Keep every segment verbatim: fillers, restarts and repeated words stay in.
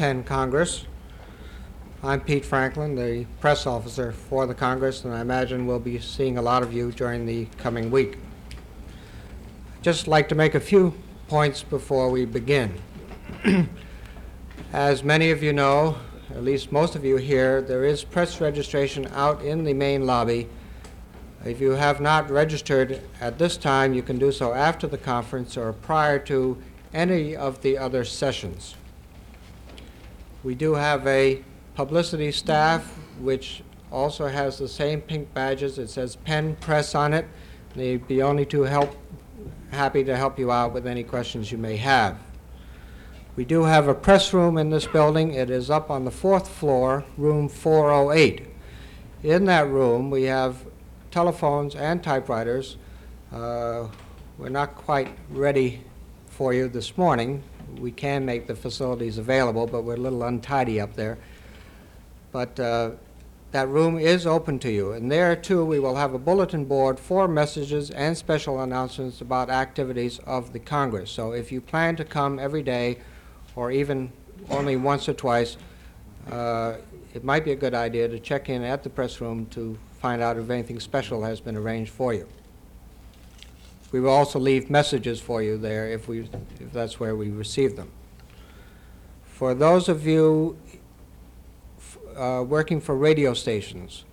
PEN Congress. I'm Pete Franklin, the press officer for the Congress, and I imagine we'll be seeing a lot of you during the coming week. I'd just like to make a few points before we begin. As many of you know, at least most of you here, there is press registration out in the main lobby. If you have not registered at this time, you can do so after the conference or prior to any of the other sessions. We do have a publicity staff which also has the same pink badges. It says PEN Press on it. They'd be only too help, happy to help you out with any questions you may have. We do have a press room in this building. It is up on the fourth floor, room four oh eight. In that room, we have telephones and typewriters. Uh, we're not quite ready for you this morning. We can make the facilities available, but we're a little untidy up there. But uh, that room is open to you. And there, too, we will have a bulletin board for messages and special announcements about activities of the Congress. So if you plan to come every day, or even only once or twice, uh, it might be a good idea to check in at the press room to find out if anything special has been arranged for you. We will also leave messages for you there if, we, if that's where we receive them. For those of you uh, working for radio stations,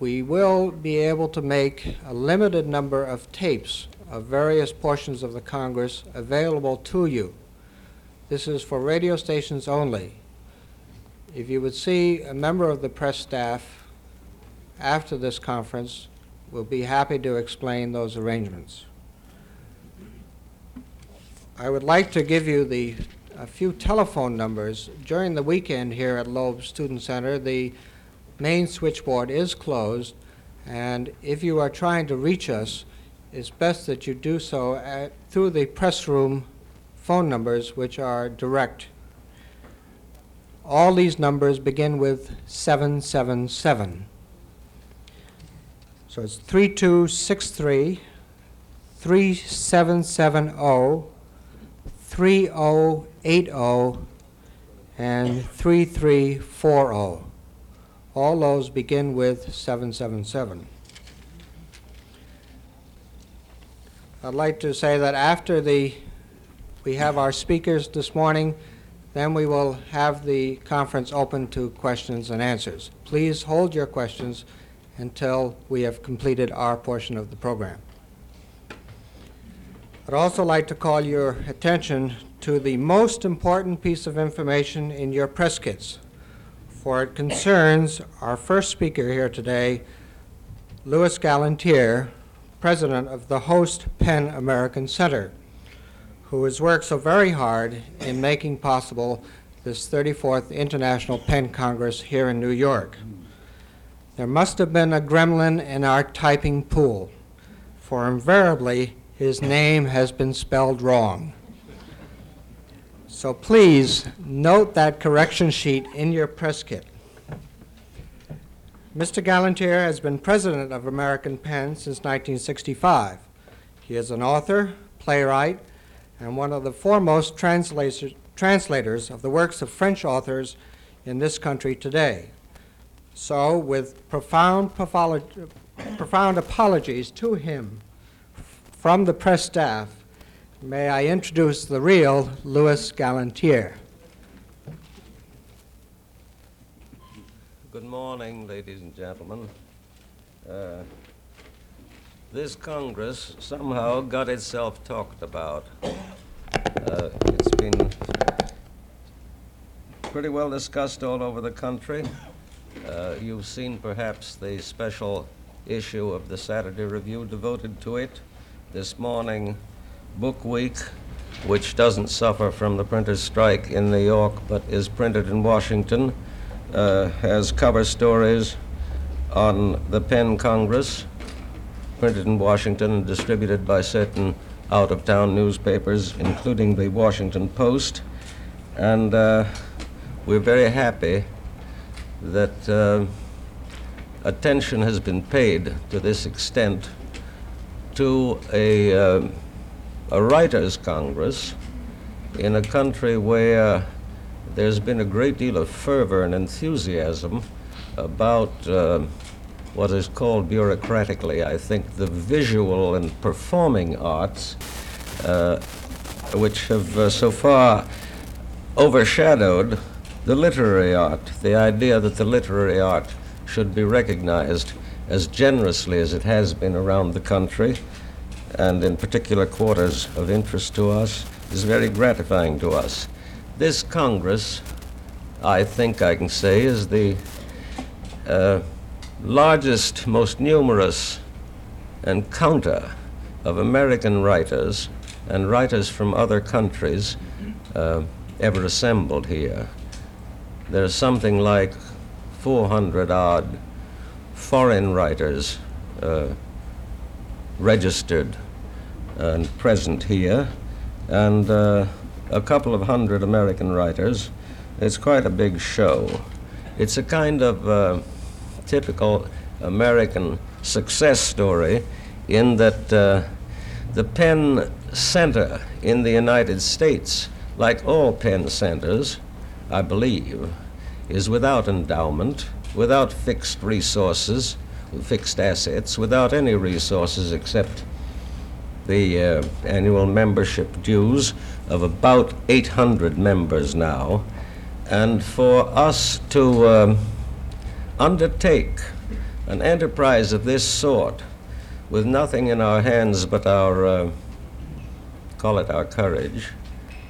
we will be able to make a limited number of tapes of various portions of the Congress available to you. This is for radio stations only. If you would see a member of the press staff after this conference, we'll be happy to explain those arrangements. I would like to give you the, a few telephone numbers. During the weekend here at Loeb Student Center, the main switchboard is closed, and if you are trying to reach us, it's best that you do so at, through the press room phone numbers, which are direct. All these numbers begin with seven seven seven. So it's three two six three, three seven seven zero, three zero eight zero, and three three four zero. All those begin with seven seven seven. I'd like to say that after the we have our speakers this morning, then we will have the conference open to questions and answers. Please hold your questions until we have completed our portion of the program. I'd also like to call your attention to the most important piece of information in your press kits, for it concerns our first speaker here today, Lewis Galantière, president of the host PEN American Center, who has worked so very hard in making possible this thirty-fourth International PEN Congress here in New York. There must have been a gremlin in our typing pool, for invariably his name has been spelled wrong. So please note that correction sheet in your press kit. Mister Galantière has been president of American PEN since nineteen sixty-five. He is an author, playwright, and one of the foremost translators, translators of the works of French authors in this country today. So, with profound, profound apologies to him from the press staff, may I introduce the real Lewis Galantière. Good morning, ladies and gentlemen. Uh, This Congress somehow got itself talked about. Uh, it's been pretty well discussed all over the country. Uh, you've seen perhaps the special issue of the Saturday Review devoted to it. This morning, Book Week, which doesn't suffer from the printer's strike in New York but is printed in Washington, uh, has cover stories on the PEN Congress, printed in Washington and distributed by certain out-of-town newspapers, including the Washington Post. And uh, we're very happy that uh, attention has been paid to this extent to a, uh, a writers' Congress in a country where there's been a great deal of fervor and enthusiasm about uh, what is called bureaucratically, I think, the visual and performing arts, uh, which have uh, so far overshadowed the literary art, the idea that the literary art should be recognized as generously as it has been around the country, and in particular quarters of interest to us, is very gratifying to us. This Congress, I think I can say, is the uh, largest, most numerous encounter of American writers and writers from other countries uh, ever assembled here. There's something like four hundred odd foreign writers uh, registered and present here, and uh, a couple of hundred American writers. It's quite a big show. It's a kind of uh, typical American success story in that uh, the PEN Center in the United States, like all PEN Centers, I believe, is without endowment, without fixed resources, fixed assets, without any resources except the uh, annual membership dues of about eight hundred members now. And for us to um, undertake an enterprise of this sort with nothing in our hands but our, uh, call it our courage,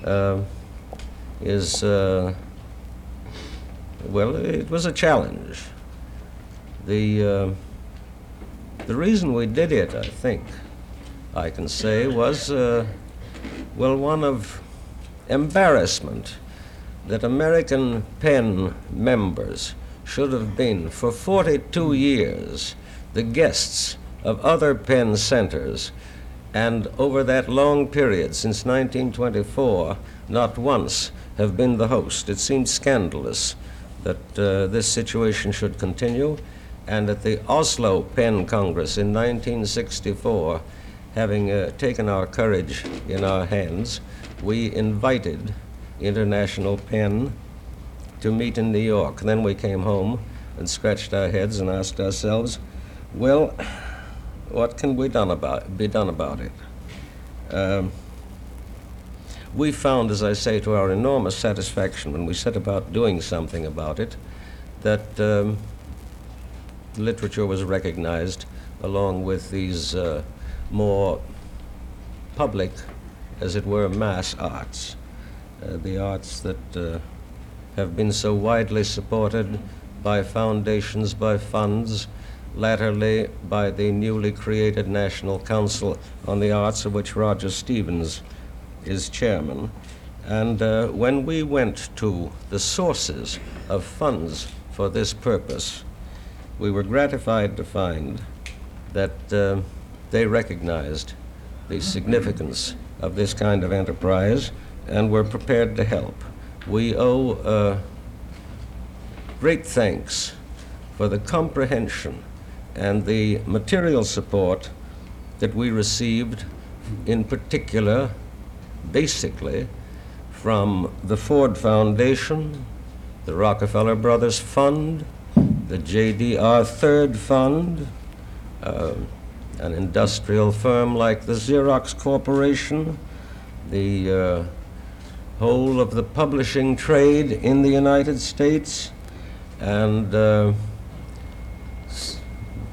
uh, is, uh, well, it was a challenge. The, uh, the reason we did it, I think, I can say, was, uh, well, one of embarrassment that American PEN members should have been, for forty-two years, the guests of other PEN centers, and over that long period, since nineteen twenty-four, not once have been the host. It seemed scandalous that uh, this situation should continue, and at the Oslo PEN Congress in nineteen sixty-four, having uh, taken our courage in our hands, we invited International PEN to meet in New York. Then we came home and scratched our heads and asked ourselves, well, what can we done about, be done about it? Um, we found, as I say, to our enormous satisfaction when we set about doing something about it, that um, literature was recognized along with these uh, more public, as it were, mass arts, uh, the arts that uh, have been so widely supported by foundations, by funds, latterly by the newly created National Council on the Arts, of which Roger Stevens is chairman. And uh, when we went to the sources of funds for this purpose, we were gratified to find that uh, they recognized the significance of this kind of enterprise and were prepared to help. We owe uh, great thanks for the comprehension and the material support that we received, in particular, basically, from the Ford Foundation, the Rockefeller Brothers Fund, the J D R Third Fund, uh, an industrial firm like the Xerox Corporation, the uh, whole of the publishing trade in the United States, and uh,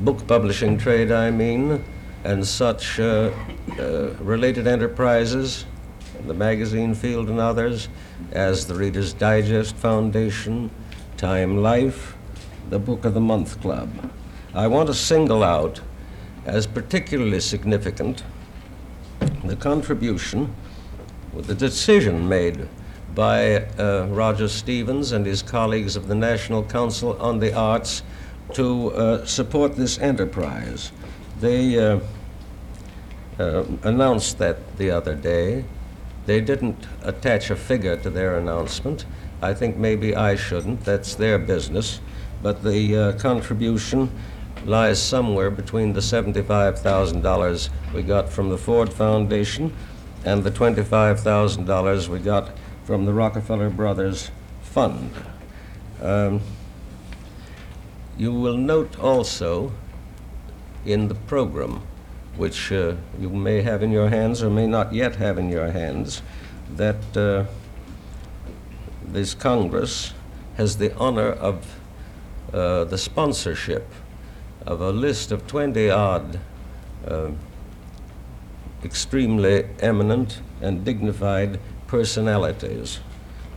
book publishing trade, I mean, and such uh, uh, related enterprises, the magazine field and others, as the Reader's Digest Foundation, Time Life, the Book of the Month Club. I want to single out as particularly significant the contribution with the decision made by uh, Roger Stevens and his colleagues of the National Council on the Arts to uh, support this enterprise. They uh, uh, announced that the other day. They didn't attach a figure to their announcement. I think maybe I shouldn't. That's their business. But the uh, contribution lies somewhere between the seventy-five thousand dollars we got from the Ford Foundation and the twenty-five thousand dollars we got from the Rockefeller Brothers fund. Um, you will note also in the program, which uh, you may have in your hands or may not yet have in your hands, that uh, this Congress has the honor of uh, the sponsorship of a list of twenty odd uh, extremely eminent and dignified personalities.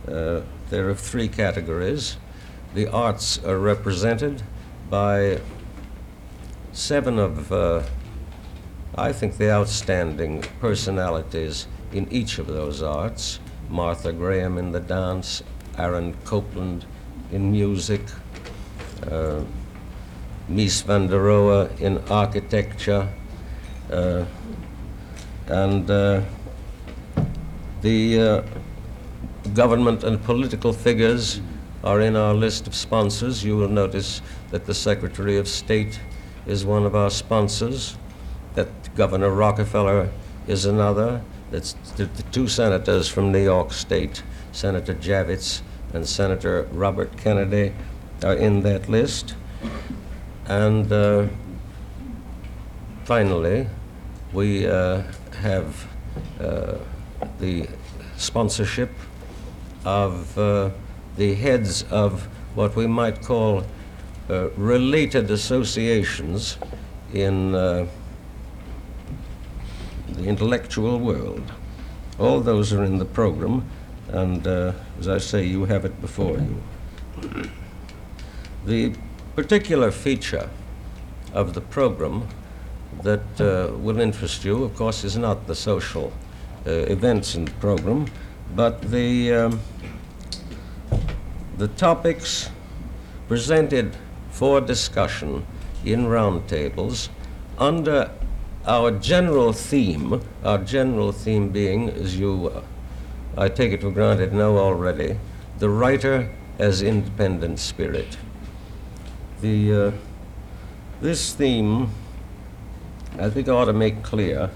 Uh, there are three categories. The arts are represented by seven of uh, I think the outstanding personalities in each of those arts, Martha Graham in the dance, Aaron Copland in music, uh, Mies van der Rohe in architecture, uh, and uh, the uh, government and political figures are in our list of sponsors. You will notice that the Secretary of State is one of our sponsors, that Governor Rockefeller is another, that's the two senators from New York State, Senator Javits and Senator Robert Kennedy, are in that list. And uh, finally, we uh, have uh, the sponsorship of uh, the heads of what we might call uh, related associations in uh, the intellectual world. All those are in the program, and uh, as I say, you have it before you. The particular feature of the program that uh, will interest you, of course, is not the social uh, events in the program, but the, um, the topics presented for discussion in roundtables under our general theme, our general theme being, as you, uh, I take it for granted, know already, the writer as independent spirit. The, uh, this theme, I think I ought to make clear,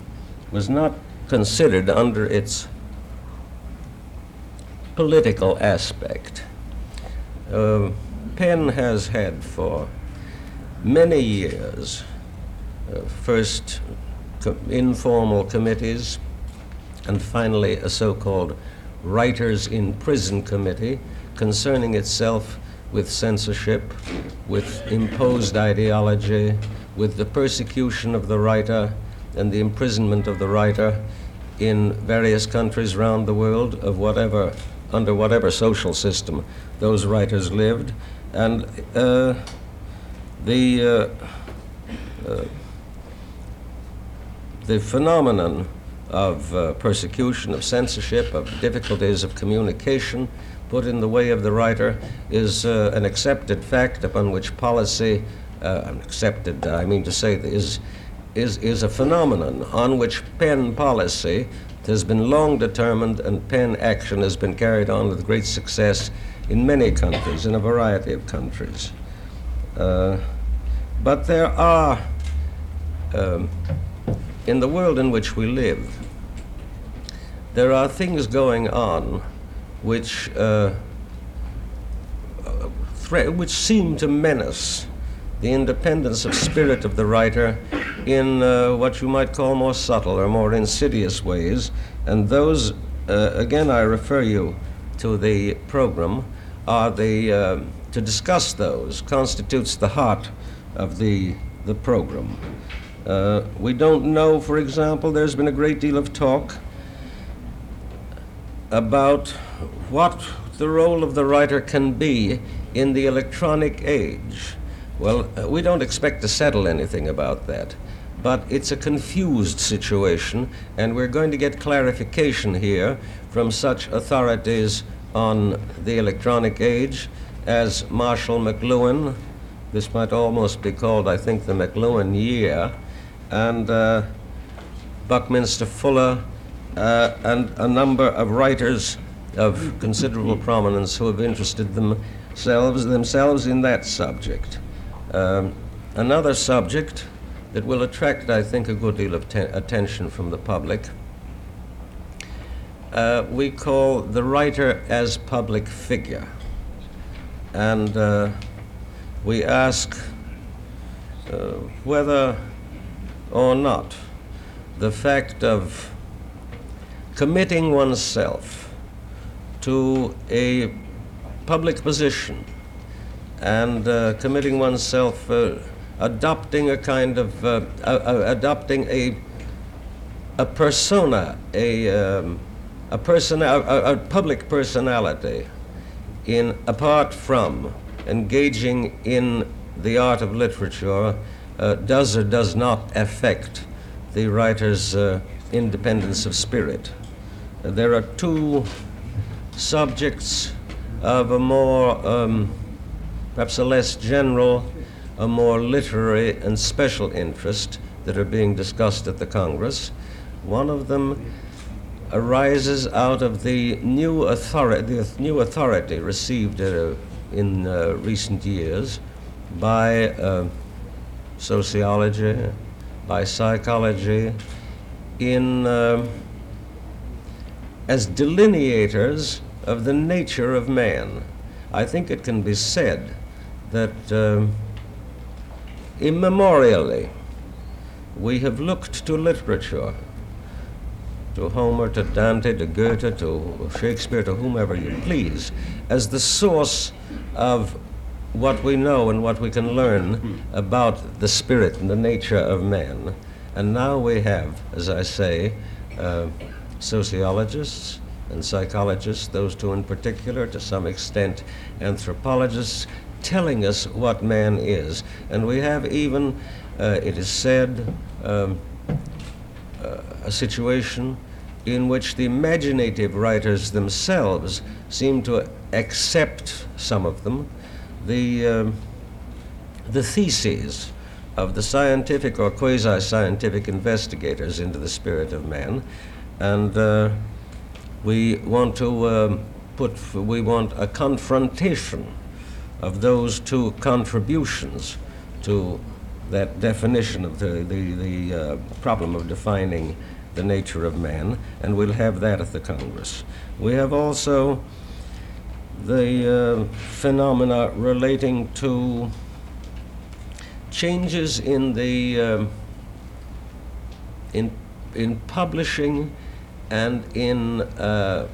was not considered under its political aspect. Uh, PEN has had for many years Uh, first co informal committees, and finally a so-called Writers in Prison Committee concerning itself with censorship, with imposed ideology, with the persecution of the writer and the imprisonment of the writer in various countries around the world of whatever, under whatever social system those writers lived. And uh, the uh, uh, The phenomenon of uh, persecution, of censorship, of difficulties of communication put in the way of the writer is uh, an accepted fact upon which policy, uh, accepted, I mean to say, is, is, is a phenomenon on which PEN policy has been long determined, and PEN action has been carried on with great success in many countries, in a variety of countries. Uh, but there are um, in the world in which we live, there are things going on which uh, which seem to menace the independence of spirit of the writer in uh, what you might call more subtle or more insidious ways. And those, uh, again, I refer you to the program, are the uh, to discuss those constitutes the heart of the the program. Uh, we don't know, for example, there's been a great deal of talk about what the role of the writer can be in the electronic age. Well, uh, we don't expect to settle anything about that, but it's a confused situation, and we're going to get clarification here from such authorities on the electronic age as Marshall McLuhan. This might almost be called, I think, the McLuhan year, and uh, Buckminster Fuller, uh, and a number of writers of considerable prominence who have interested themselves, themselves in that subject. Um, another subject that will attract, I think, a good deal of attention from the public, uh, we call the writer as public figure. and uh, we ask uh, whether or not the fact of committing oneself to a public position and uh, committing oneself, uh, adopting a kind of, uh, uh, adopting a a persona, a um, a person, a, a public personality, in apart from engaging in the art of literature, uh, does or does not affect the writer's uh, independence of spirit. Uh, there are two subjects of a more, um, perhaps a less general, a more literary and special interest that are being discussed at the Congress. One of them arises out of the new authority, the new authority received uh, in uh, recent years by uh, sociology, by psychology, in uh, as delineators of the nature of man. I think it can be said that uh, immemorially we have looked to literature, to Homer, to Dante, to Goethe, to Shakespeare, to whomever you please, as the source of what we know and what we can learn about the spirit and the nature of man. And now we have, as I say, uh, sociologists and psychologists, those two in particular, to some extent anthropologists, telling us what man is. And we have even, uh, it is said, um, Uh, a situation in which the imaginative writers themselves seem to accept, some of them, the, um, the theses of the scientific or quasi-scientific investigators into the spirit of man. And uh, we want to um, put, f we want a confrontation of those two contributions to that definition of the, the, the uh, problem of defining the nature of man, and we'll have that at the Congress. We have also the uh, phenomena relating to changes in the, uh, in, in publishing and in uh,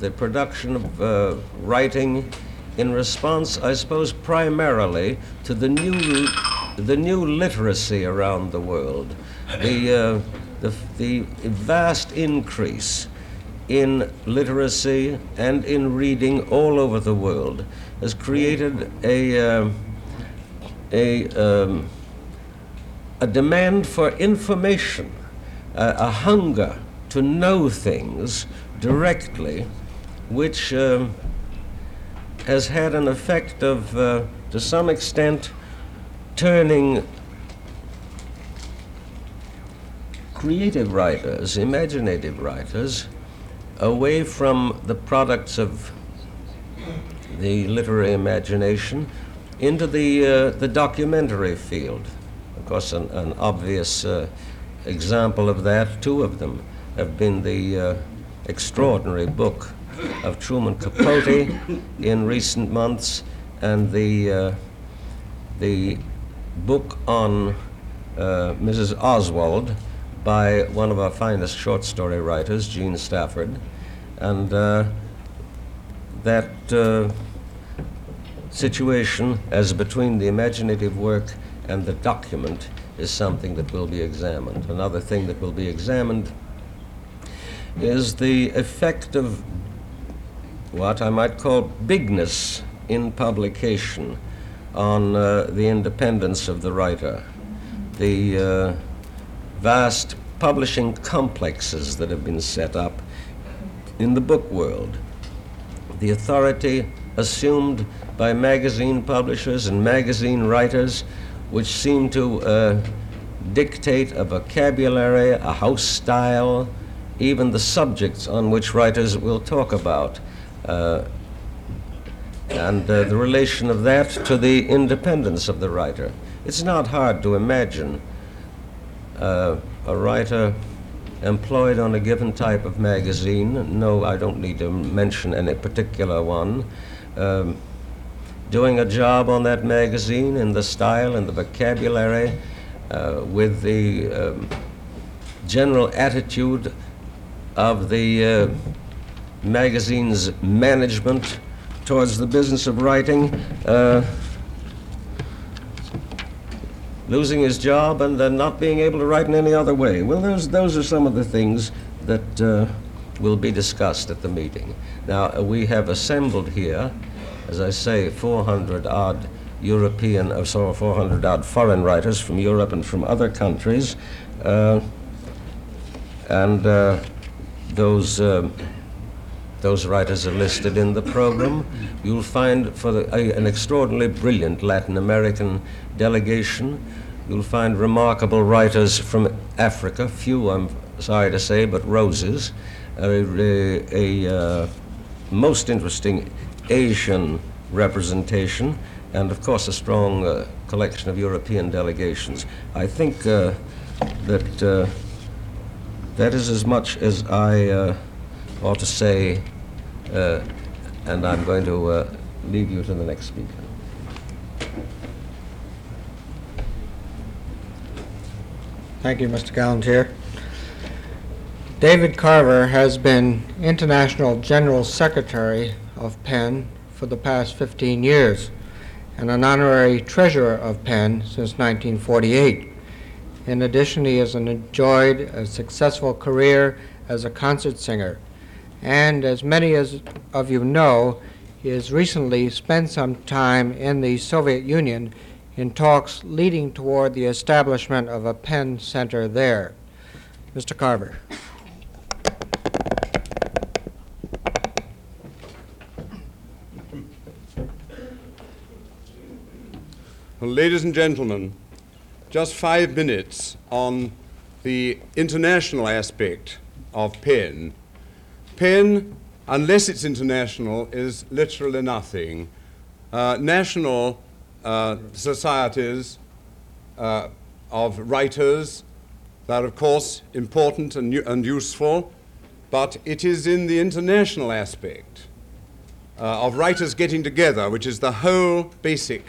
the production of uh, writing in response, I suppose, primarily to the new the new literacy around the world, the, uh, the, the vast increase in literacy and in reading all over the world has created a, uh, a, um, a demand for information, uh, a hunger to know things directly, which uh, has had an effect of, uh, to some extent, turning creative writers, imaginative writers, away from the products of the literary imagination into the, uh, the documentary field. Of course, an, an obvious uh, example of that, two of them, have been the uh, extraordinary book of Truman Capote in recent months and the, uh, the book on uh, Missus Oswald by one of our finest short story writers, Jean Stafford, and uh, that uh, situation as between the imaginative work and the document is something that will be examined. Another thing that will be examined is the effect of what I might call bigness in publication on uh, the independence of the writer, the uh, vast publishing complexes that have been set up in the book world, the authority assumed by magazine publishers and magazine writers, which seem to uh, dictate a vocabulary, a house style, even the subjects on which writers will talk about. Uh, and uh, the relation of that to the independence of the writer. It's not hard to imagine uh, a writer employed on a given type of magazine, no, I don't need to mention any particular one, um, doing a job on that magazine in the style and the vocabulary, uh, with the um, general attitude of the uh, magazine's management towards the business of writing, uh, losing his job and then not being able to write in any other way. Well, those, those are some of the things that uh, will be discussed at the meeting. Now, we have assembled here, as I say, four hundred odd European, or sorry, four hundred odd foreign writers from Europe and from other countries, uh, and uh, those uh, those writers are listed in the program. You'll find for the, a, an extraordinarily brilliant Latin American delegation. You'll find remarkable writers from Africa, few, I'm sorry to say, but roses. A, a, a uh, most interesting Asian representation, and of course a strong uh, collection of European delegations. I think uh, that uh, that is as much as I uh, ought to say, uh, and I'm going to uh, leave you to the next speaker. Thank you, Mister Galantière. David Carver has been International General Secretary of PEN for the past fifteen years and an honorary treasurer of PEN since nineteen forty-eight. In addition, he has enjoyed a successful career as a concert singer. And as many as of you know, he has recently spent some time in the Soviet Union in talks leading toward the establishment of a PEN Center there. Mister Carver. Well, ladies and gentlemen, just five minutes on the international aspect of PEN. PEN, unless it's international, is literally nothing. Uh, national uh, societies uh, of writers that, of course, important and, and useful, but it is in the international aspect uh, of writers getting together, which is the whole basic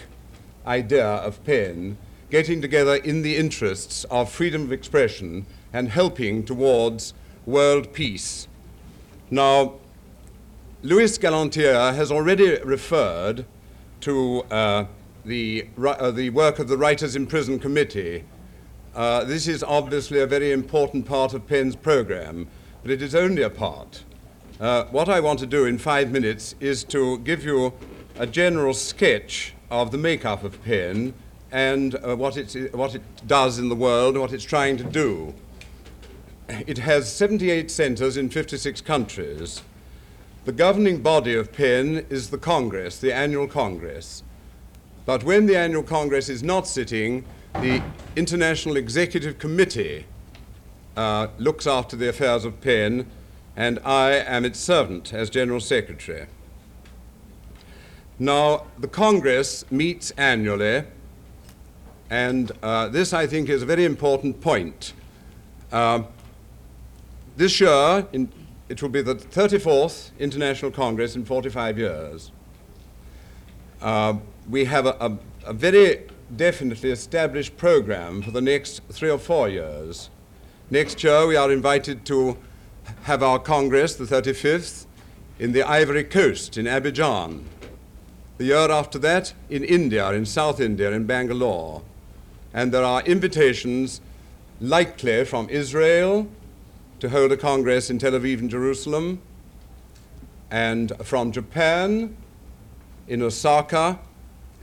idea of PEN, getting together in the interests of freedom of expression and helping towards world peace. Now, Lewis Galantière has already referred to uh, the, uh, the work of the Writers in Prison Committee. Uh, this is obviously a very important part of PEN's program, but it is only a part. Uh, what I want to do in five minutes is to give you a general sketch of the makeup of PEN and uh, what, it's, what it does in the world, what it's trying to do. It has seventy-eight centers in fifty-six countries. The governing body of PEN is the Congress, the annual Congress. But when the annual Congress is not sitting, the International Executive Committee uh, looks after the affairs of PEN, and I am its servant as General Secretary. Now, the Congress meets annually, and uh, this, I think, is a very important point. Uh, this year, in, it will be the thirty-fourth International Congress in forty-five years. Uh, we have a, a, a very definitely established program for the next three or four years. Next year, we are invited to have our Congress, the thirty-fifth, in the Ivory Coast, in Abidjan. The year after that, in India, in South India, in Bangalore. And there are invitations likely from Israel to hold a Congress in Tel Aviv and Jerusalem, and from Japan in Osaka,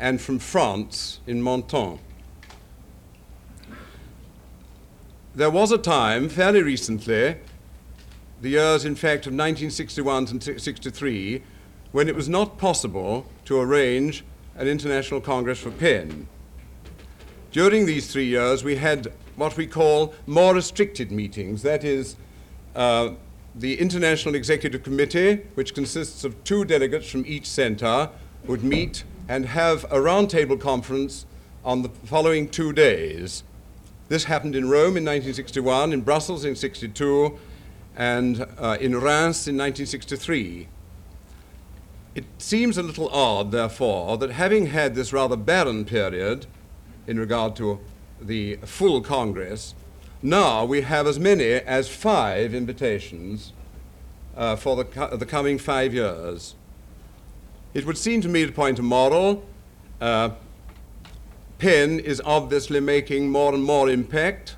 and from France in Menton. There was a time, fairly recently, the years in fact of nineteen sixty-one and sixty-three, when it was not possible to arrange an international congress for PEN. During these three years, we had what we call more restricted meetings. That is, uh, the International Executive Committee, which consists of two delegates from each center, would meet and have a roundtable conference on the following two days. This happened in Rome in nineteen sixty-one, in Brussels in sixty-two, and uh, in Reims in nineteen sixty-three. It seems a little odd, therefore, that having had this rather barren period in regard to the full Congress, now we have as many as five invitations uh, for the, co the coming five years. It would seem to me to point to moral. Uh, PEN is obviously making more and more impact,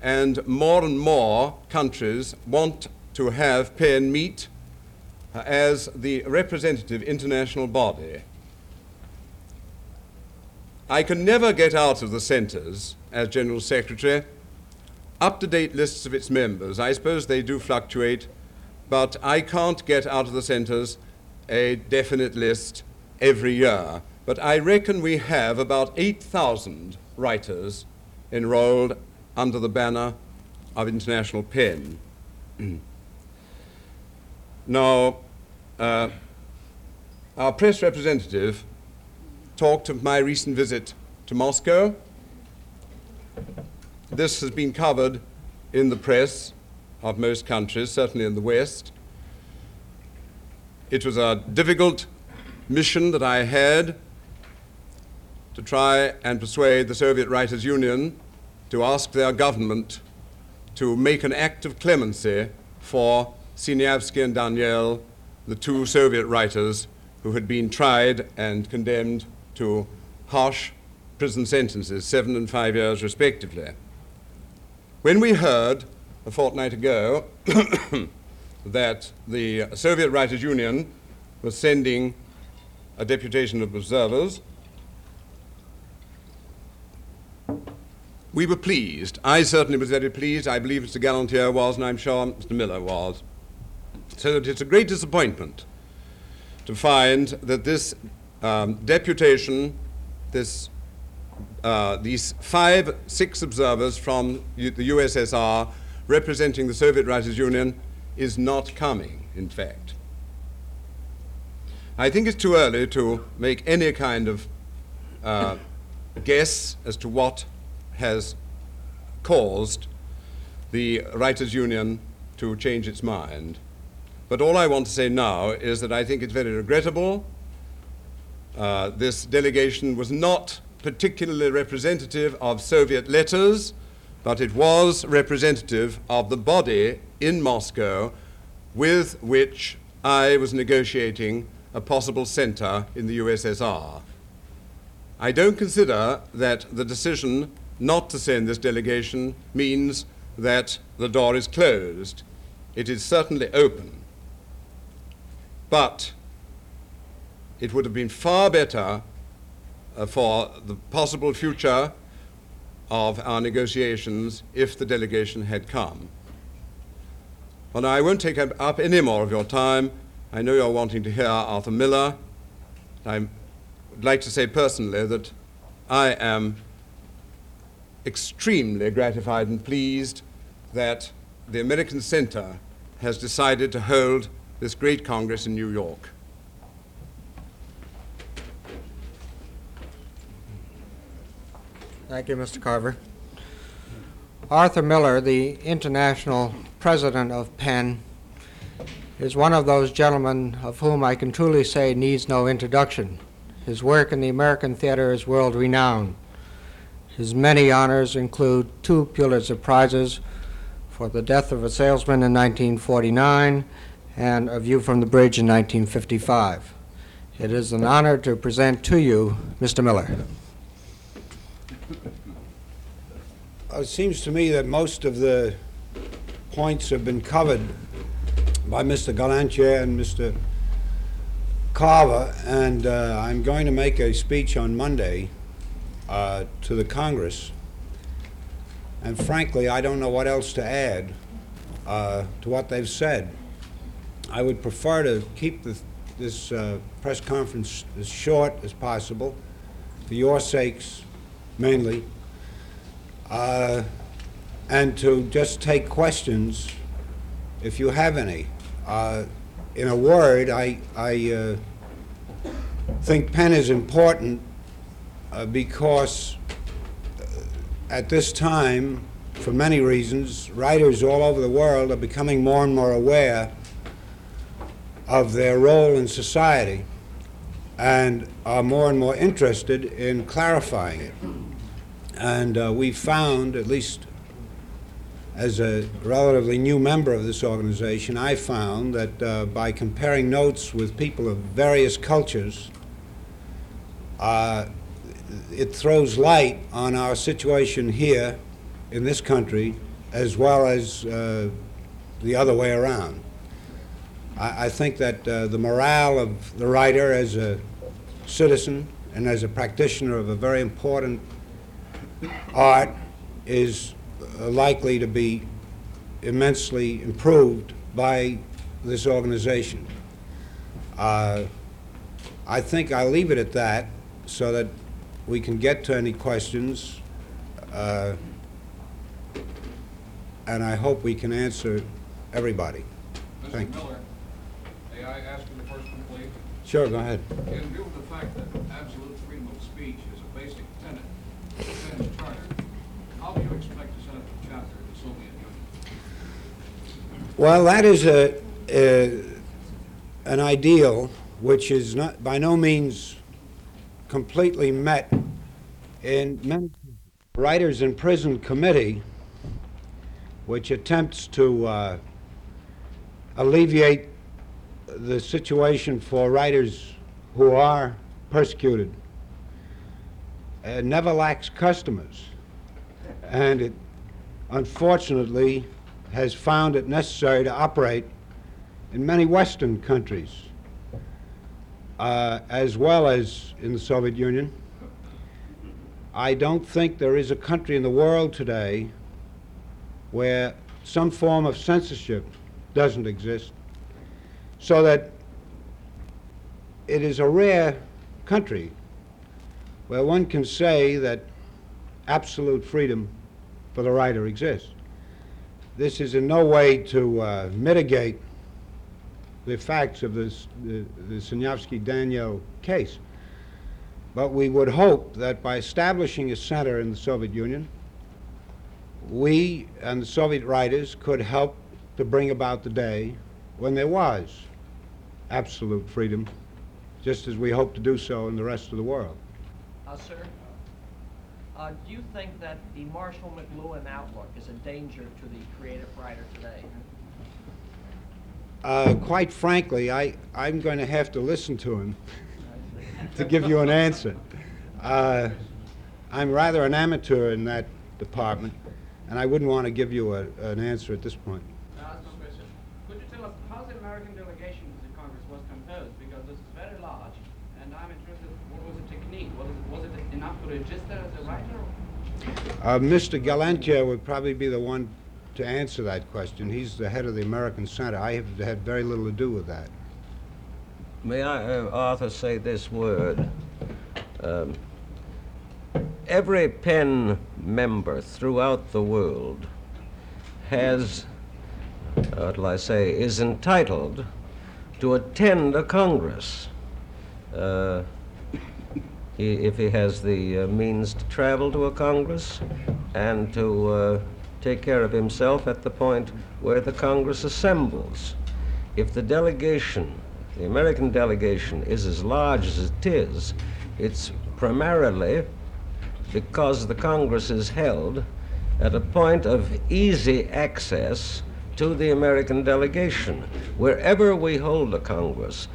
and more and more countries want to have PEN meet uh, as the representative international body. I can never get out of the centers, as General Secretary, up-to-date lists of its members. I suppose they do fluctuate, but I can't get out of the centers a definite list every year. But I reckon we have about eight thousand writers enrolled under the banner of International PEN. Now, uh, our press representative talked of my recent visit to Moscow. This has been covered in the press of most countries, certainly in the West. It was a difficult mission that I had to try and persuade the Soviet Writers' Union to ask their government to make an act of clemency for Sinyavsky and Daniel, the two Soviet writers who had been tried and condemned to harsh prison sentences, seven and five years respectively. When we heard a fortnight ago that the Soviet Writers' Union was sending a deputation of observers, we were pleased. I certainly was very pleased. I believe Mister Galantière was, and I'm sure Mister Miller was. So that it's a great disappointment to find that this um, deputation, this, uh, these five, six observers from U the U S S R representing the Soviet Writers' Union is not coming, in fact. I think it's too early to make any kind of uh, guess as to what has caused the Writers' Union to change its mind. But all I want to say now is that I think it's very regrettable. Uh, this delegation was not particularly representative of Soviet letters, but it was representative of the body in Moscow with which I was negotiating a possible center in the U S S R. I don't consider that the decision not to send this delegation means that the door is closed. It is certainly open. But it would have been far better uh, for the possible future of our negotiations if the delegation had come. Well, now, I won't take up any more of your time. I know you're wanting to hear Arthur Miller. I would like to say personally that I am extremely gratified and pleased that the American Center has decided to hold this great Congress in New York. Thank you, Mister Carver. Arthur Miller, the international president of PEN, is one of those gentlemen of whom I can truly say needs no introduction. His work in the American theater is world-renowned. His many honors include two Pulitzer Prizes for The Death of a Salesman in nineteen forty-nine and A View from the Bridge in nineteen fifty-five. It is an honor to present to you Mister Miller. It seems to me that most of the points have been covered by Mister Galantière and Mister Carver, and uh, I'm going to make a speech on Monday Uh, to the Congress, and frankly I don't know what else to add uh, to what they've said. I would prefer to keep the, this uh, press conference as short as possible, for your sakes mainly, uh, and to just take questions if you have any. Uh, in a word, I, I uh, think PEN is important Uh, because uh, at this time, for many reasons, writers all over the world are becoming more and more aware of their role in society and are more and more interested in clarifying it. And uh, we found, at least as a relatively new member of this organization, I found that uh, by comparing notes with people of various cultures, uh, it throws light on our situation here in this country as well as uh, the other way around. I, I think that uh, the morale of the writer as a citizen and as a practitioner of a very important art is likely to be immensely improved by this organization. Uh, I think I'll leave it at that so that we can get to any questions, uh, and I hope we can answer everybody. Thank you. Mister Miller, may I ask you the first one, please? Sure, go ahead. In view of the fact that absolute freedom of speech is a basic tenet of the P E N's charter, how do you expect to set up a chapter in the Soviet Union? Well, that is a, a, an ideal which is not by no means completely met in many Writers in Prison Committee, which attempts to uh, alleviate the situation for writers who are persecuted. It never lacks customers, and it unfortunately has found it necessary to operate in many Western countries, uh, as well as in the Soviet Union. I don't think there is a country in the world today where some form of censorship doesn't exist, so that it is a rare country where one can say that absolute freedom for the writer exists. This is in no way to uh, mitigate the facts of this, the, the Sinyavsky Daniel case, but we would hope that by establishing a center in the Soviet Union, we and the Soviet writers could help to bring about the day when there was absolute freedom, just as we hope to do so in the rest of the world. Uh, sir, uh, do you think that the Marshall McLuhan outlook is a danger to the creative writer today? Uh, quite frankly, I, I'm going to have to listen to him to give you an answer. Uh, I'm rather an amateur in that department, and I wouldn't want to give you a, an answer at this point. Could you tell us how the American delegation to the Congress was composed? Because this is very large, and I'm interested, what was the technique? Was it, was it enough to register as a writer? Uh, Mister Galantière would probably be the one to answer that question. He's the head of the American Center. I have had very little to do with that. May I, uh, Arthur, say this word? Um, every P E N member throughout the world has, what will I say, is entitled to attend a Congress uh, he, if he has the uh, means to travel to a Congress and to uh, take care of himself at the point where the Congress assembles. If the delegation, the American delegation, is as large as it is, it's primarily because the Congress is held at a point of easy access to the American delegation. Wherever we hold a Congress,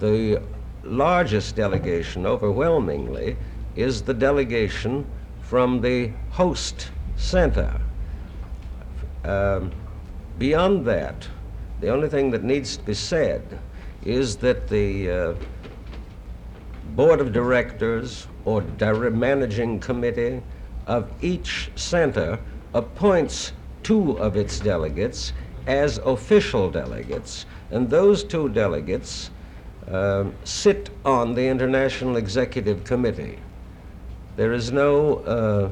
the largest delegation, overwhelmingly, is the delegation from the host center. Um, beyond that, the only thing that needs to be said is that the uh, board of directors or dire- managing committee of each center appoints two of its delegates as official delegates, and those two delegates uh, sit on the International Executive Committee. There is no, uh,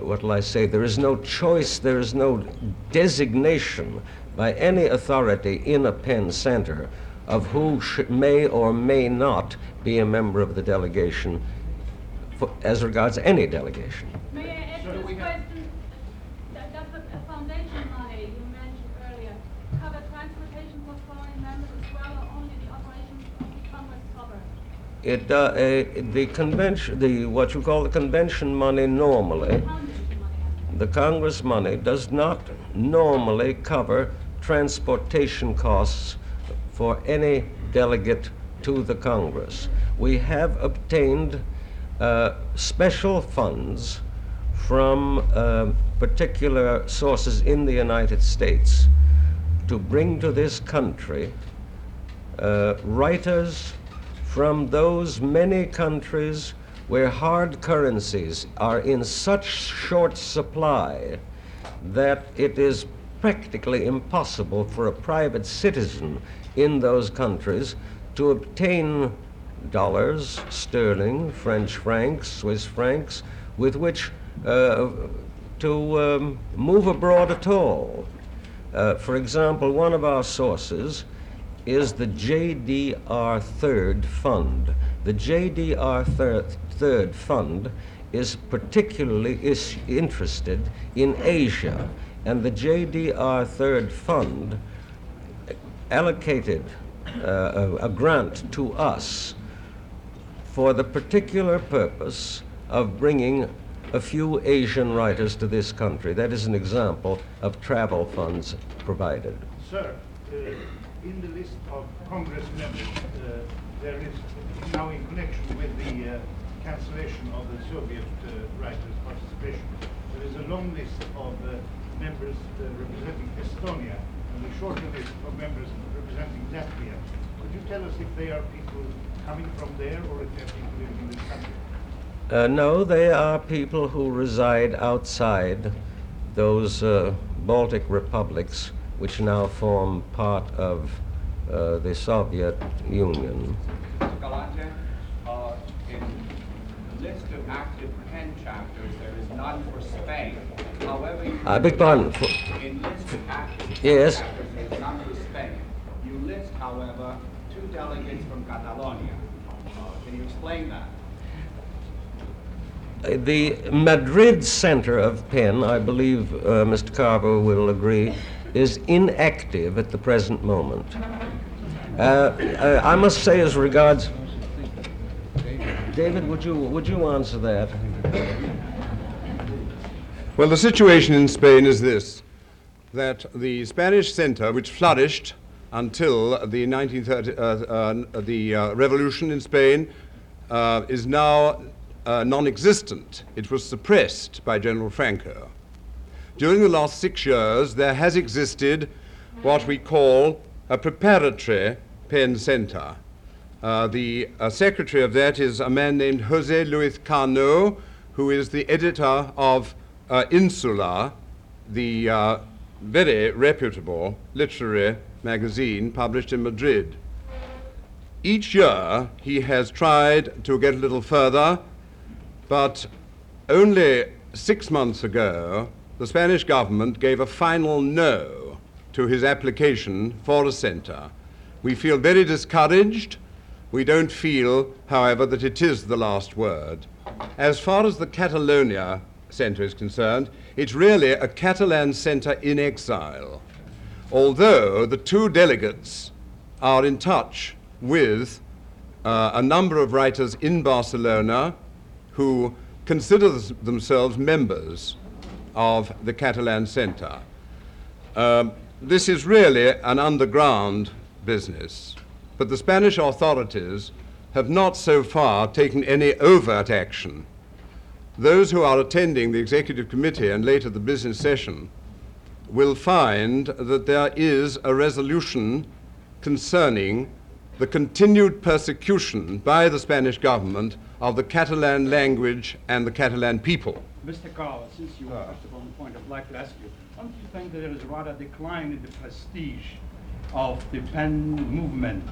what'll I say, there is no choice, there is no designation by any authority in a P E N center of who sh may or may not be a member of the delegation for, as regards any delegation. May I ask this question? Does the foundation money you mentioned earlier cover transportation for foreign members as well? It, uh, uh, the convention, the what you call the convention money normally, the Congress money does not normally cover transportation costs for any delegate to the Congress. We have obtained uh, special funds from uh, particular sources in the United States to bring to this country uh, writers from those many countries where hard currencies are in such short supply that it is practically impossible for a private citizen in those countries to obtain dollars, sterling, French francs, Swiss francs, with which uh, to um, move abroad at all. Uh, for example, one of our sources is the J D R Third Fund. The J D R Third, Third Fund is particularly is interested in Asia, and the J D R Third Fund allocated uh, a, a grant to us for the particular purpose of bringing a few Asian writers to this country. That is an example of travel funds provided. Sir, uh, in the list of Congress members, uh, there is now, in connection with the uh, cancellation of the Soviet uh, writers' participation, there is a long list of uh, members uh, representing Estonia and a shorter list of members representing Latvia. Could you tell us if they are people coming from there or if they are people living in this country? Uh, no, they are people who reside outside those uh, Baltic republics which now form part of uh, the Soviet Union. Mister Galantière, uh, in the list of active PEN chapters, there is none for Spain. However, you I beg pardon. In list of active yes. chapters, there is none for Spain. You list, however, two delegates from Catalonia. Uh, can you explain that? The Madrid Center of PEN, I believe uh, Mister Carver will agree, is inactive at the present moment. Uh, uh, I must say, as regards David, would you would you answer that? Well, the situation in Spain is this: that the Spanish Center, which flourished until the nineteen thirty, uh, uh, the uh, revolution in Spain, uh, is now Uh, non-existent. It was suppressed by General Franco. During the last six years, there has existed what we call a preparatory PEN Center. Uh, the uh, secretary of that is a man named José Luis Cano, who is the editor of uh, Insula, the uh, very reputable literary magazine published in Madrid. Each year, he has tried to get a little further. But only six months ago, the Spanish government gave a final no to his application for a center. We feel very discouraged. We don't feel, however, that it is the last word. As far as the Catalonia center is concerned, it's really a Catalan center in exile, although the two delegates are in touch with uh, a number of writers in Barcelona who consider themselves members of the Catalan Center. Um, this is really an underground business, but the Spanish authorities have not so far taken any overt action. Those who are attending the executive committee and later the business session will find that there is a resolution concerning the continued persecution by the Spanish government of the Catalan language and the Catalan people. Mister Carver, since you were first of all on the point, I'd like to ask you, don't you think that there is rather a decline in the prestige of the PEN movement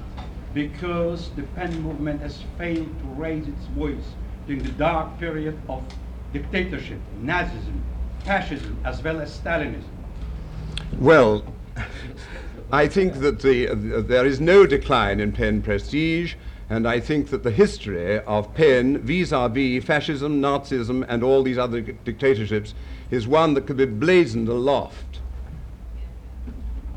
because the PEN movement has failed to raise its voice during the dark period of dictatorship, Nazism, fascism, as well as Stalinism? Well, I think that the, uh, there is no decline in PEN prestige, and I think that the history of PEN vis-a-vis fascism, Nazism, and all these other dictatorships is one that could be blazoned aloft.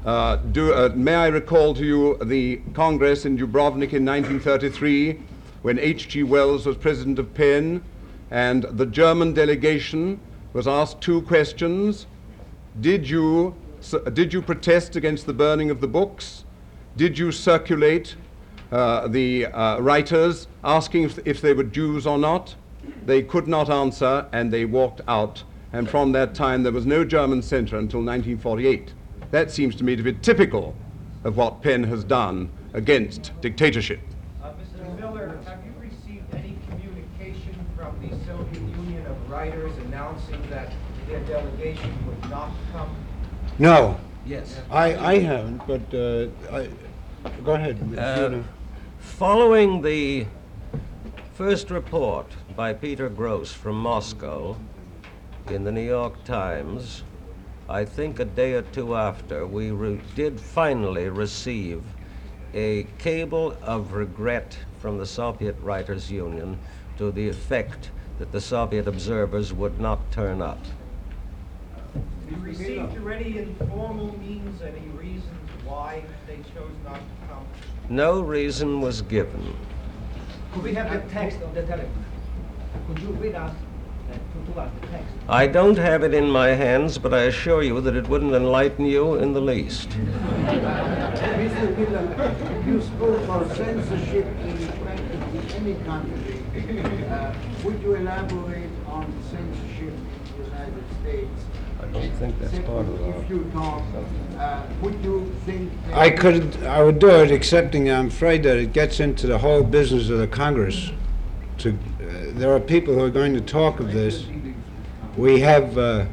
Uh, do, uh, may I recall to you the Congress in Dubrovnik in nineteen thirty-three, when H G Wells was president of P E N, and the German delegation was asked two questions. Did you, did you protest against the burning of the books? Did you circulate uh, the uh, writers asking if, if they were Jews or not? They could not answer, and they walked out. And from that time, there was no German center until nineteen forty-eight. That seems to me to be typical of what P E N has done against dictatorship. Uh, Mister Miller, have you received any communication from the Soviet Union of writers announcing that their delegation would not come? No. Yes. I, I haven't, but uh, I, go ahead. Uh, following the first report by Peter Gross from Moscow in the New York Times, I think a day or two after, we re- did finally receive a cable of regret from the Soviet Writers' Union to the effect that the Soviet observers would not turn up. You received through any informal means any reasons why they chose not to come? No reason was given. Could we have the text of the telegram? Could you read us? I don't have it in my hands, but I assure you that it wouldn't enlighten you in the least. Mister Miller, you spoke of censorship in practically any country. Uh, would you elaborate on censorship in the United States? I don't think that's part of it. If you talk, uh, would you think... I could, I would do it, excepting I'm afraid that it gets into the whole business of the Congress. To, uh, there are people who are going to talk of this. We have, uh,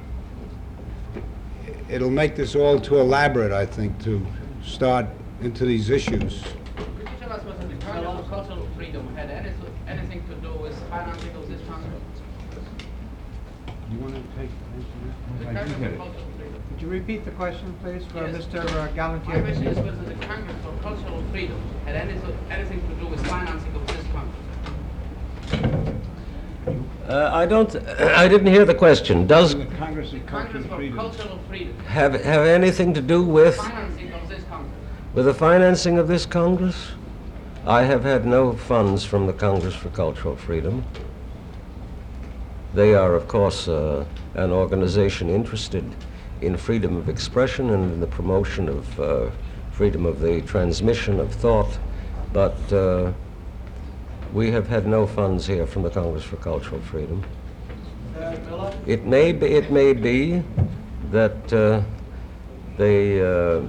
it'll make this all too elaborate, I think, to start into these issues. Could you tell us whether the kernel of cultural freedom had any, anything to do with financing of this concept? Do you want to take the kernel of cultural freedom? Could you repeat the question, please, for yes. Mister Uh, Galantière? My question is whether the kernel of cultural freedom had any, anything to do with financing of this concept. Uh, I don't. I didn't hear the question. Does the Congress of Cultural Freedom have have anything to do with financing of this Congress? With the financing of this Congress? I have had no funds from the Congress for Cultural Freedom. They are, of course, uh, an organization interested in freedom of expression and in the promotion of uh, freedom of the transmission of thought, but. Uh, We have had no funds here from the Congress for Cultural Freedom. It may be, it may be that uh, they, uh,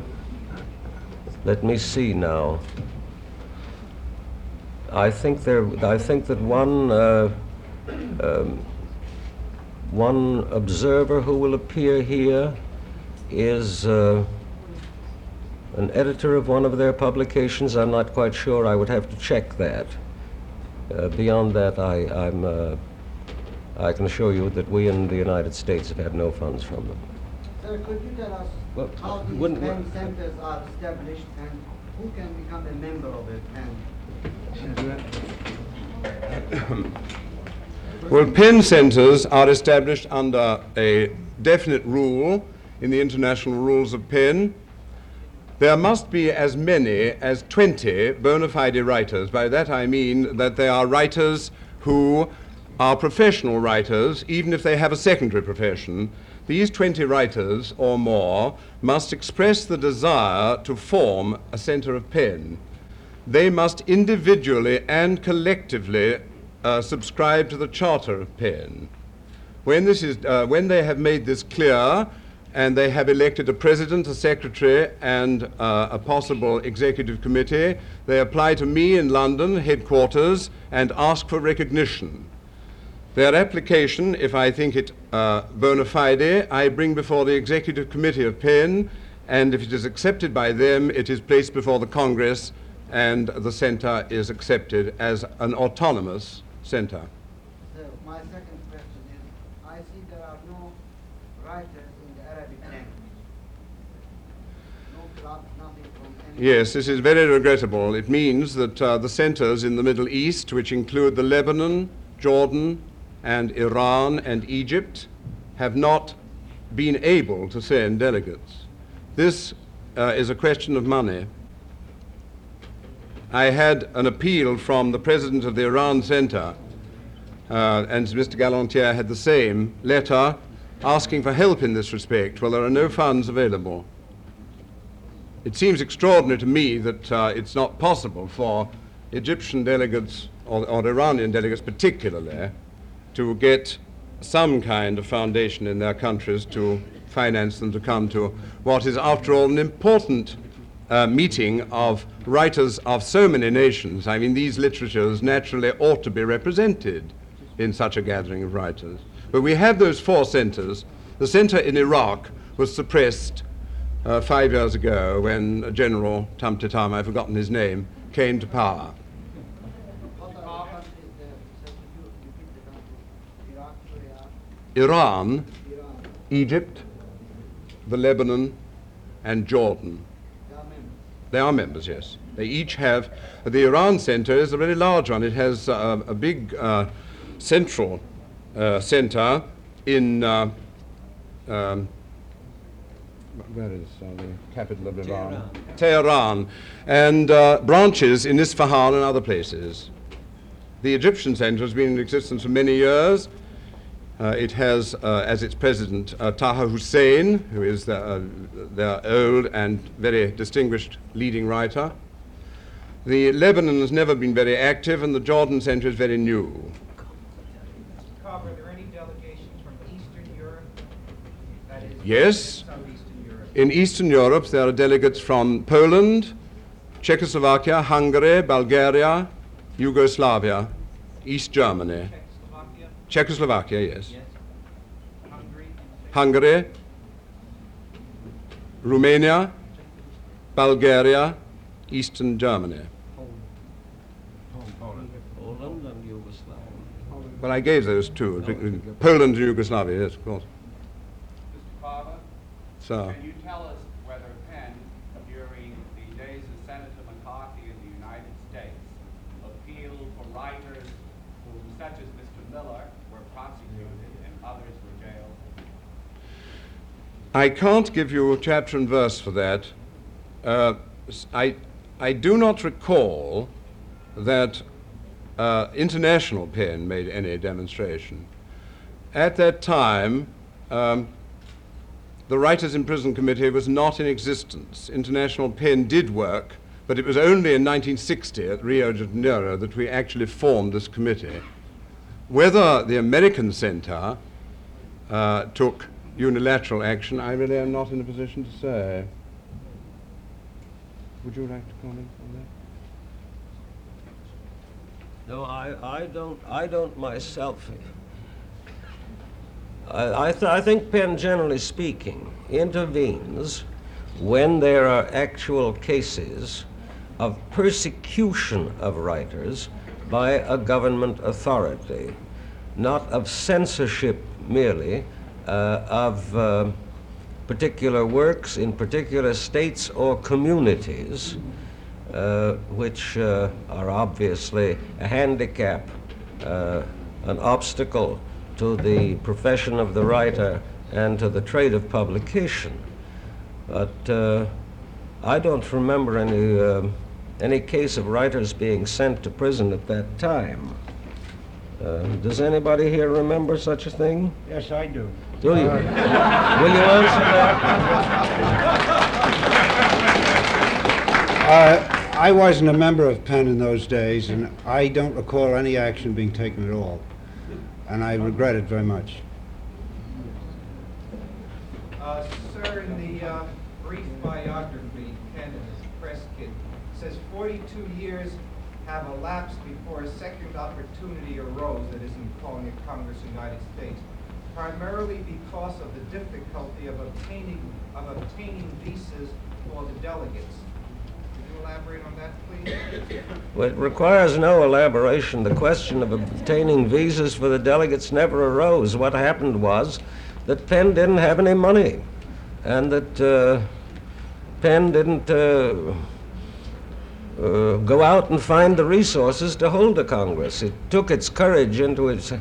let me see now. I think there, I think that one, uh, um, one observer who will appear here is uh, an editor of one of their publications. I'm not quite sure. I would have to check that. Uh, beyond that, I, I'm, uh, I can assure you that we in the United States have had no funds from them. Sir, could you tell us well, how these P E N centers are established and who can become a member of a P E N? Well, P E N centers are established under a definite rule in the international rules of P E N. There must be as many as twenty bona fide writers. By that I mean that they are writers who are professional writers, even if they have a secondary profession. These twenty writers or more must express the desire to form a center of P E N. They must individually and collectively uh, subscribe to the charter of P E N. When this is, uh, when they have made this clear, and they have elected a president, a secretary, and uh, a possible executive committee, they apply to me in London, headquarters, and ask for recognition. Their application, if I think it uh, bona fide, I bring before the executive committee of P E N, and if it is accepted by them, it is placed before the Congress, and the center is accepted as an autonomous center. So my second question is, I see there are no writers. Yes, this is very regrettable. It means that uh, the centers in the Middle East, which include the Lebanon, Jordan, and Iran, and Egypt, have not been able to send delegates. This uh, is a question of money. I had an appeal from the president of the Iran Center, uh, and Mister Galantière had the same letter asking for help in this respect. Well, there are no funds available. It seems extraordinary to me that uh, it's not possible for Egyptian delegates or, or Iranian delegates particularly to get some kind of foundation in their countries to finance them to come to what is, after all, an important uh, meeting of writers of so many nations. I mean, these literatures naturally ought to be represented in such a gathering of writers. But we have those four centers. The center in Iraq was suppressed uh, five years ago when General Tamtitam, I've forgotten his name, came to power. Iran, Egypt, the Lebanon, and Jordan. They are members. They are members, yes. They each have, the Iran Center is a very large one. It has uh, a big uh, central uh, center in, uh, um, where is uh, the capital of Iran? Tehran. Tehran, and uh, branches in Isfahan and other places. The Egyptian Center has been in existence for many years. Uh, it has uh, as its president uh, Taha Hussein, who is the, uh, their old and very distinguished leading writer. The Lebanon has never been very active, and the Jordan Center is very new. Mister Carver, are there any delegations from Eastern Europe? That is, yes. Eastern Europe. In Eastern Europe, there are delegates from Poland, Czechoslovakia, Hungary, Bulgaria, Yugoslavia, East Germany. Okay. Czechoslovakia, yes. yes. Hungary. Hungary, Romania, Bulgaria, Eastern Germany. Poland. Poland. Poland and Yugoslavia. Well, I gave those two. No, Poland and Yugoslavia, yes, of course. Mister Carver, so. Can you tell us whether Penn, during the days of Senator McCarthy in the United States, appealed for writers who, such as Mister Miller, prosecuted and others were jailed? I can't give you a chapter and verse for that. Uh, I, I do not recall that uh, International P E N made any demonstration. At that time, um, the Writers in Prison Committee was not in existence. International P E N did work, but it was only in nineteen sixty at Rio de Janeiro that we actually formed this committee. Whether the American Center uh, took unilateral action, I really am not in a position to say. Would you like to comment on that? No, I, I don't. I don't myself. I, I, th I think Penn, generally speaking, intervenes when there are actual cases of persecution of writers by a government authority, not of censorship merely, uh, of uh, particular works in particular states or communities, uh, which uh, are obviously a handicap, uh, an obstacle to the profession of the writer and to the trade of publication. But uh, I don't remember any uh, any case of writers being sent to prison at that time. Uh, does anybody here remember such a thing? Yes, I do. Do you? Uh, Will you answer that? uh, I wasn't a member of P E N in those days, and I don't recall any action being taken at all. And I regret it very much. Uh, sir, in the uh, brief biography, P E N is a press kid. Says forty-two years have elapsed before a second opportunity arose that isn't calling a Congress of the United States, primarily because of the difficulty of obtaining of obtaining visas for the delegates. Could you elaborate on that, please? Well, it requires no elaboration. The question of obtaining visas for the delegates never arose. What happened was that Penn didn't have any money, and that uh, Penn didn't Uh, Uh, go out and find the resources to hold a Congress. It took its courage into its,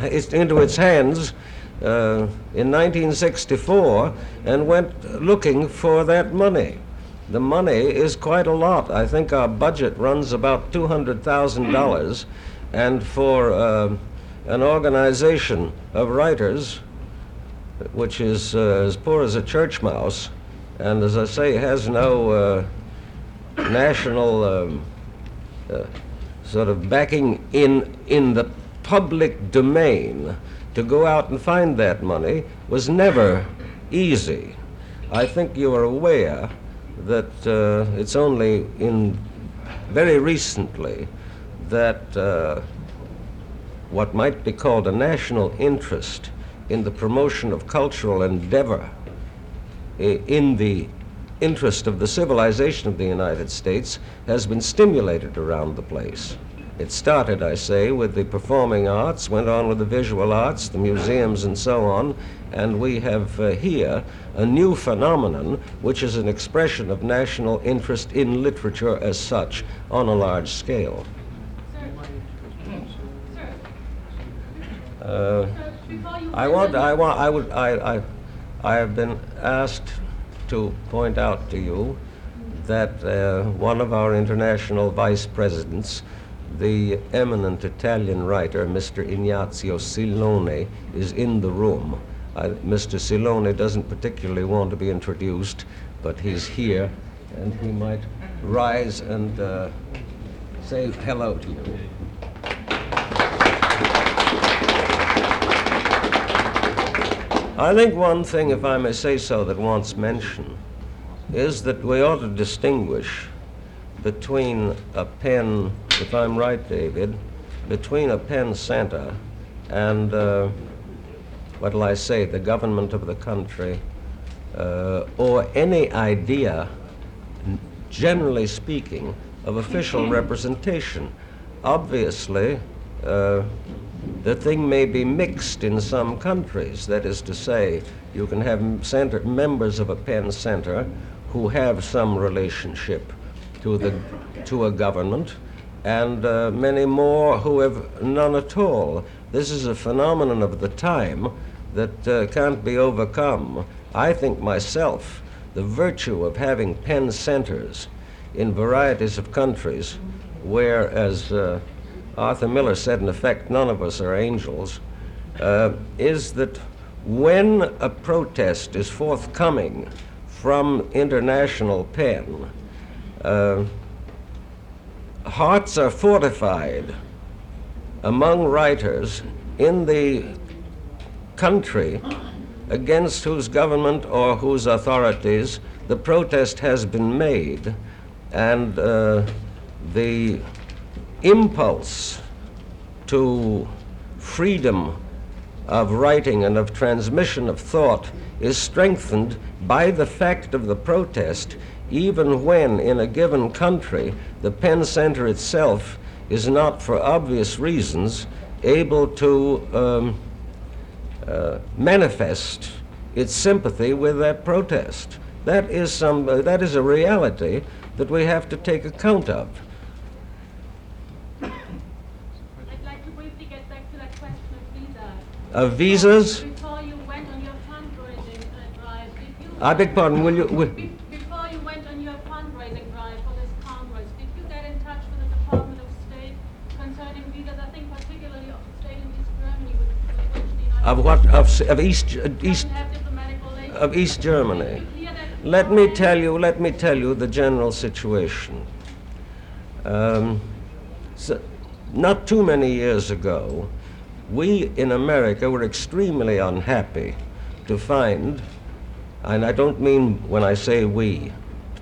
its into its hands uh, in nineteen sixty-four and went looking for that money. the money is quite a lot. I think our budget runs about two hundred thousand dollars, and for uh, an organization of writers, which is uh, as poor as a church mouse, and as I say, has no uh, national um, uh, sort of backing in in the public domain, to go out and find that money was never easy. I think you are aware that uh, it's only in very recently that uh, what might be called a national interest in the promotion of cultural endeavor in the interest of the civilization of the United States has been stimulated around the place. It started, I say, with the performing arts, went on with the visual arts, the museums, and so on, and we have uh, here a new phenomenon which is an expression of national interest in literature as such on a large scale. Uh, I want, I want, I would, I, I, I have been asked to point out to you that uh, one of our international vice presidents, the eminent Italian writer, Mister Ignazio Silone, is in the room. I, Mister Silone doesn't particularly want to be introduced, but he's here, and he might rise and uh, say hello to you. I think one thing, if I may say so, that wants mention is that we ought to distinguish between a PEN, if I'm right, David, between a PEN Center and, uh, what'll I say, the government of the country, uh, or any idea, generally speaking, of official representation. Obviously, uh, the thing may be mixed in some countries. That is to say, you can have center, members of a PEN Center who have some relationship to, the, to a government, and uh, many more who have none at all. This is a phenomenon of the time that uh, can't be overcome. I think myself, the virtue of having PEN Centers in varieties of countries where, as uh, Arthur Miller said, in effect, none of us are angels, uh, is that when a protest is forthcoming from international PEN, uh, hearts are fortified among writers in the country against whose government or whose authorities the protest has been made, and uh, the impulse to freedom of writing and of transmission of thought is strengthened by the fact of the protest, even when in a given country the PEN Center itself is not, for obvious reasons, able to um, uh, manifest its sympathy with that protest. That is some, uh, that is a reality that we have to take account of. Uh, visas? Before you went on your fundraising drive, did you... I beg pardon, will you... Will be, before you went on your fundraising drive for this Congress, did you get in touch with the Department of State concerning visas, I think particularly of the state in East Germany, which, which the United Of what? States of, of East... Uh, East of East Germany. Let me tell you, let me tell you the general situation. Um, so not too many years ago, we in America were extremely unhappy to find, and I don't mean when I say we,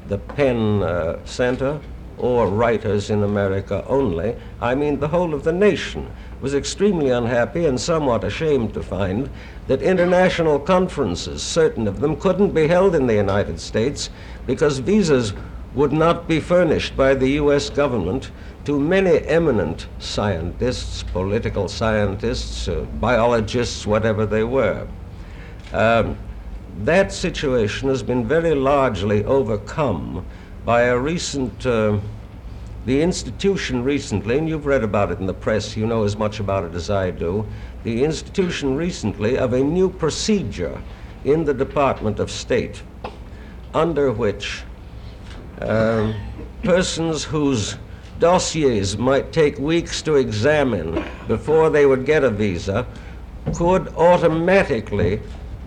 the PEN uh, Center or writers in America only, I mean the whole of the nation was extremely unhappy and somewhat ashamed to find that international conferences, certain of them, couldn't be held in the United States because visas would not be furnished by the U S government to many eminent scientists, political scientists, uh, biologists, whatever they were. Um, that situation has been very largely overcome by a recent, uh, the institution recently, and you've read about it in the press, you know as much about it as I do, the institution recently of a new procedure in the Department of State under which um, persons whose dossiers might take weeks to examine before they would get a visa could automatically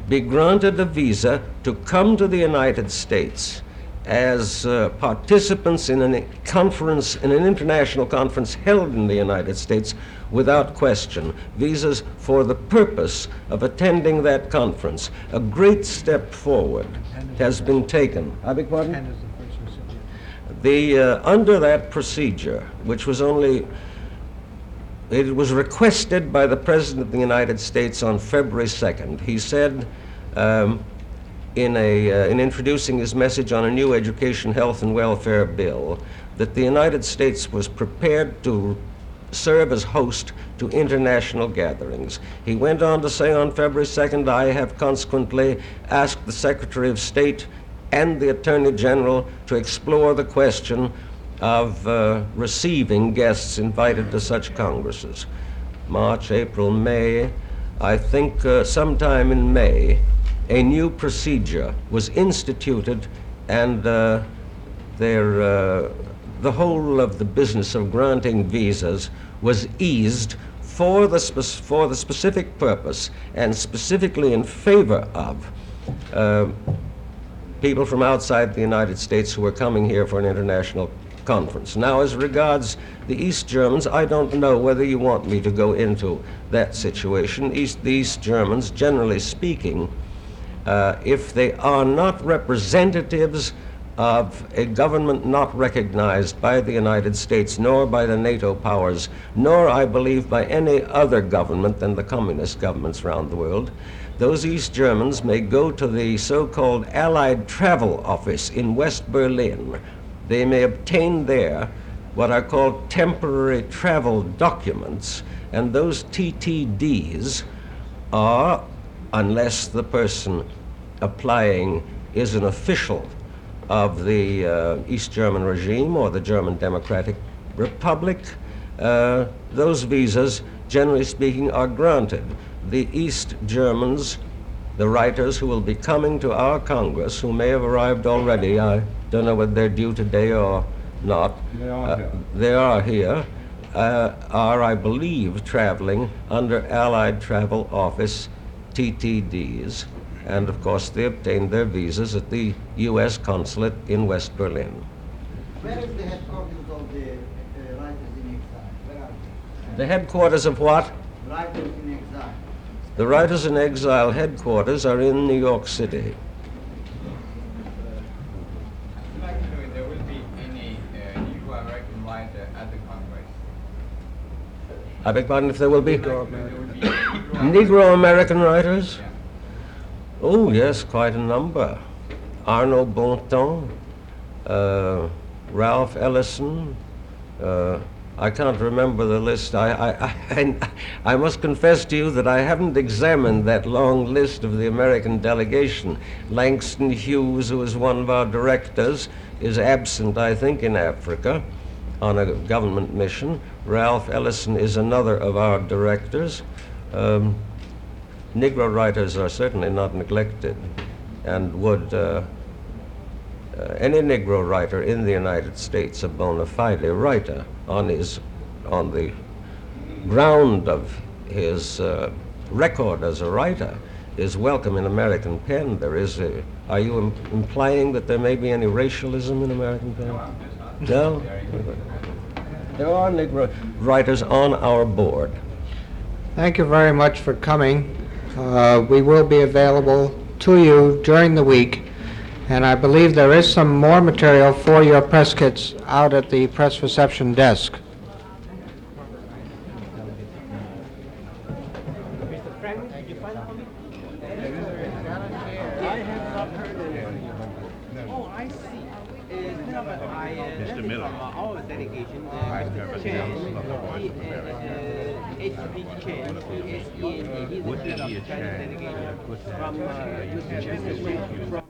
be granted a visa to come to the United States as uh, participants in a conference, in an international conference held in the United States without question, visas for the purpose of attending that conference. A great step forward has been taken. I beg pardon? The, uh, under that procedure, which was only, it was requested by the President of the United States on February second. He said, um, in, a, uh, in introducing his message on a new education, health, and welfare bill, that the United States was prepared to serve as host to international gatherings. He went on to say on February second, I have consequently asked the Secretary of State and the Attorney General to explore the question of uh, receiving guests invited to such congresses. March, April, May, I think uh, sometime in May, a new procedure was instituted, and uh, their, uh, the whole of the business of granting visas was eased for the, spe- for the specific purpose and specifically in favor of uh, people from outside the United States who were coming here for an international conference. Now, as regards the East Germans, I don't know whether you want me to go into that situation. East, the East Germans, generally speaking, Uh, if they are not representatives of a government not recognized by the United States, nor by the NATO powers, nor, I believe, by any other government than the communist governments around the world, those East Germans may go to the so-called Allied Travel Office in West Berlin. They may obtain there what are called temporary travel documents, and those T T Ds are, unless the person applying is an official of the uh, East German regime or the German Democratic Republic, uh, those visas, generally speaking, are granted. The East Germans, the writers who will be coming to our Congress, who may have arrived already, I don't know whether they're due today or not. They are uh, here. They are here, uh, are, I believe, traveling under Allied Travel Office T T Ds, and of course they obtained their visas at the U S consulate in West Berlin. Where is the headquarters of the uh, writers in exile? Where are they? The headquarters of what? Writers in exile. The writers in exile headquarters are in New York City. I'd like to know if there will be any uh, new American writer at the Congress. I beg pardon, if there will be? Negro American writers? Yeah. Oh, yes, quite a number. Arnaud Bontemps, uh, Ralph Ellison. Uh, I can't remember the list. I, I, I, I must confess to you that I haven't examined that long list of the American delegation. Langston Hughes, who is one of our directors, is absent, I think, in Africa on a government mission. Ralph Ellison is another of our directors. Um, Negro writers are certainly not neglected, and would uh, uh, any Negro writer in the United States, a bona fide writer on his, on the ground of his uh, record as a writer, is welcome in American P E N. There is a, are you im- implying that there may be any racialism in American P E N? No? There are Negro writers on our board. Thank you very much for coming. Uh, we will be available to you during the week, and I believe there is some more material for your press kits out at the press reception desk. From uh,